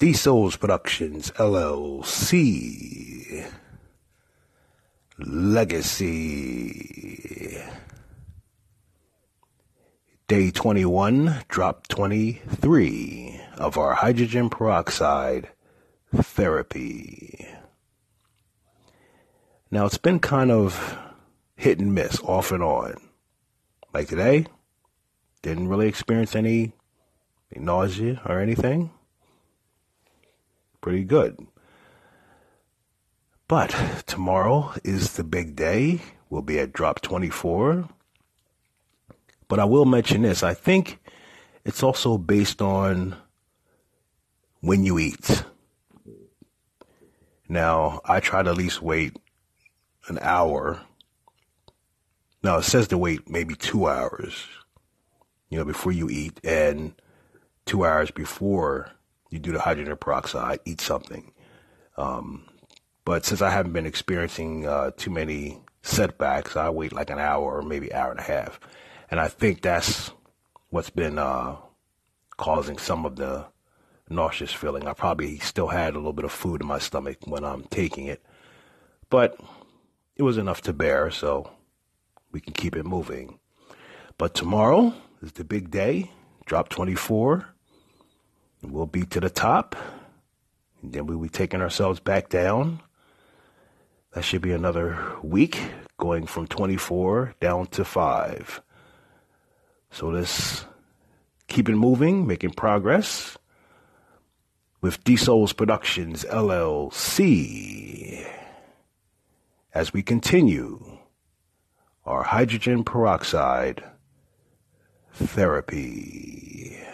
D-Souls Productions, LLC. Legacy. Day 21, drop 23 of our hydrogen peroxide therapy. Now, it's been kind of hit and miss, off and on. Like today, didn't really experience any nausea or anything. Pretty good. But tomorrow is the big day. We'll be at drop 24. But I will mention this. I think it's also based on when you eat. Now, I try to at least wait an hour. Now, it says to wait maybe 2 hours, before you eat, and 2 hours before you do the hydrogen peroxide, eat something. But since I haven't been experiencing too many setbacks, I wait like an hour or maybe hour and a half. And I think that's what's been causing some of the nauseous feeling. I probably still had a little bit of food in my stomach when I'm taking it, but it was enough to bear, so we can keep it moving. But tomorrow is the big day, drop 24. We'll be to the top, and then we'll be taking ourselves back down. That should be another week, going from 24 down to 5. So let's keep it moving, making progress with D-Souls Productions, LLC, as we continue our hydrogen peroxide therapy.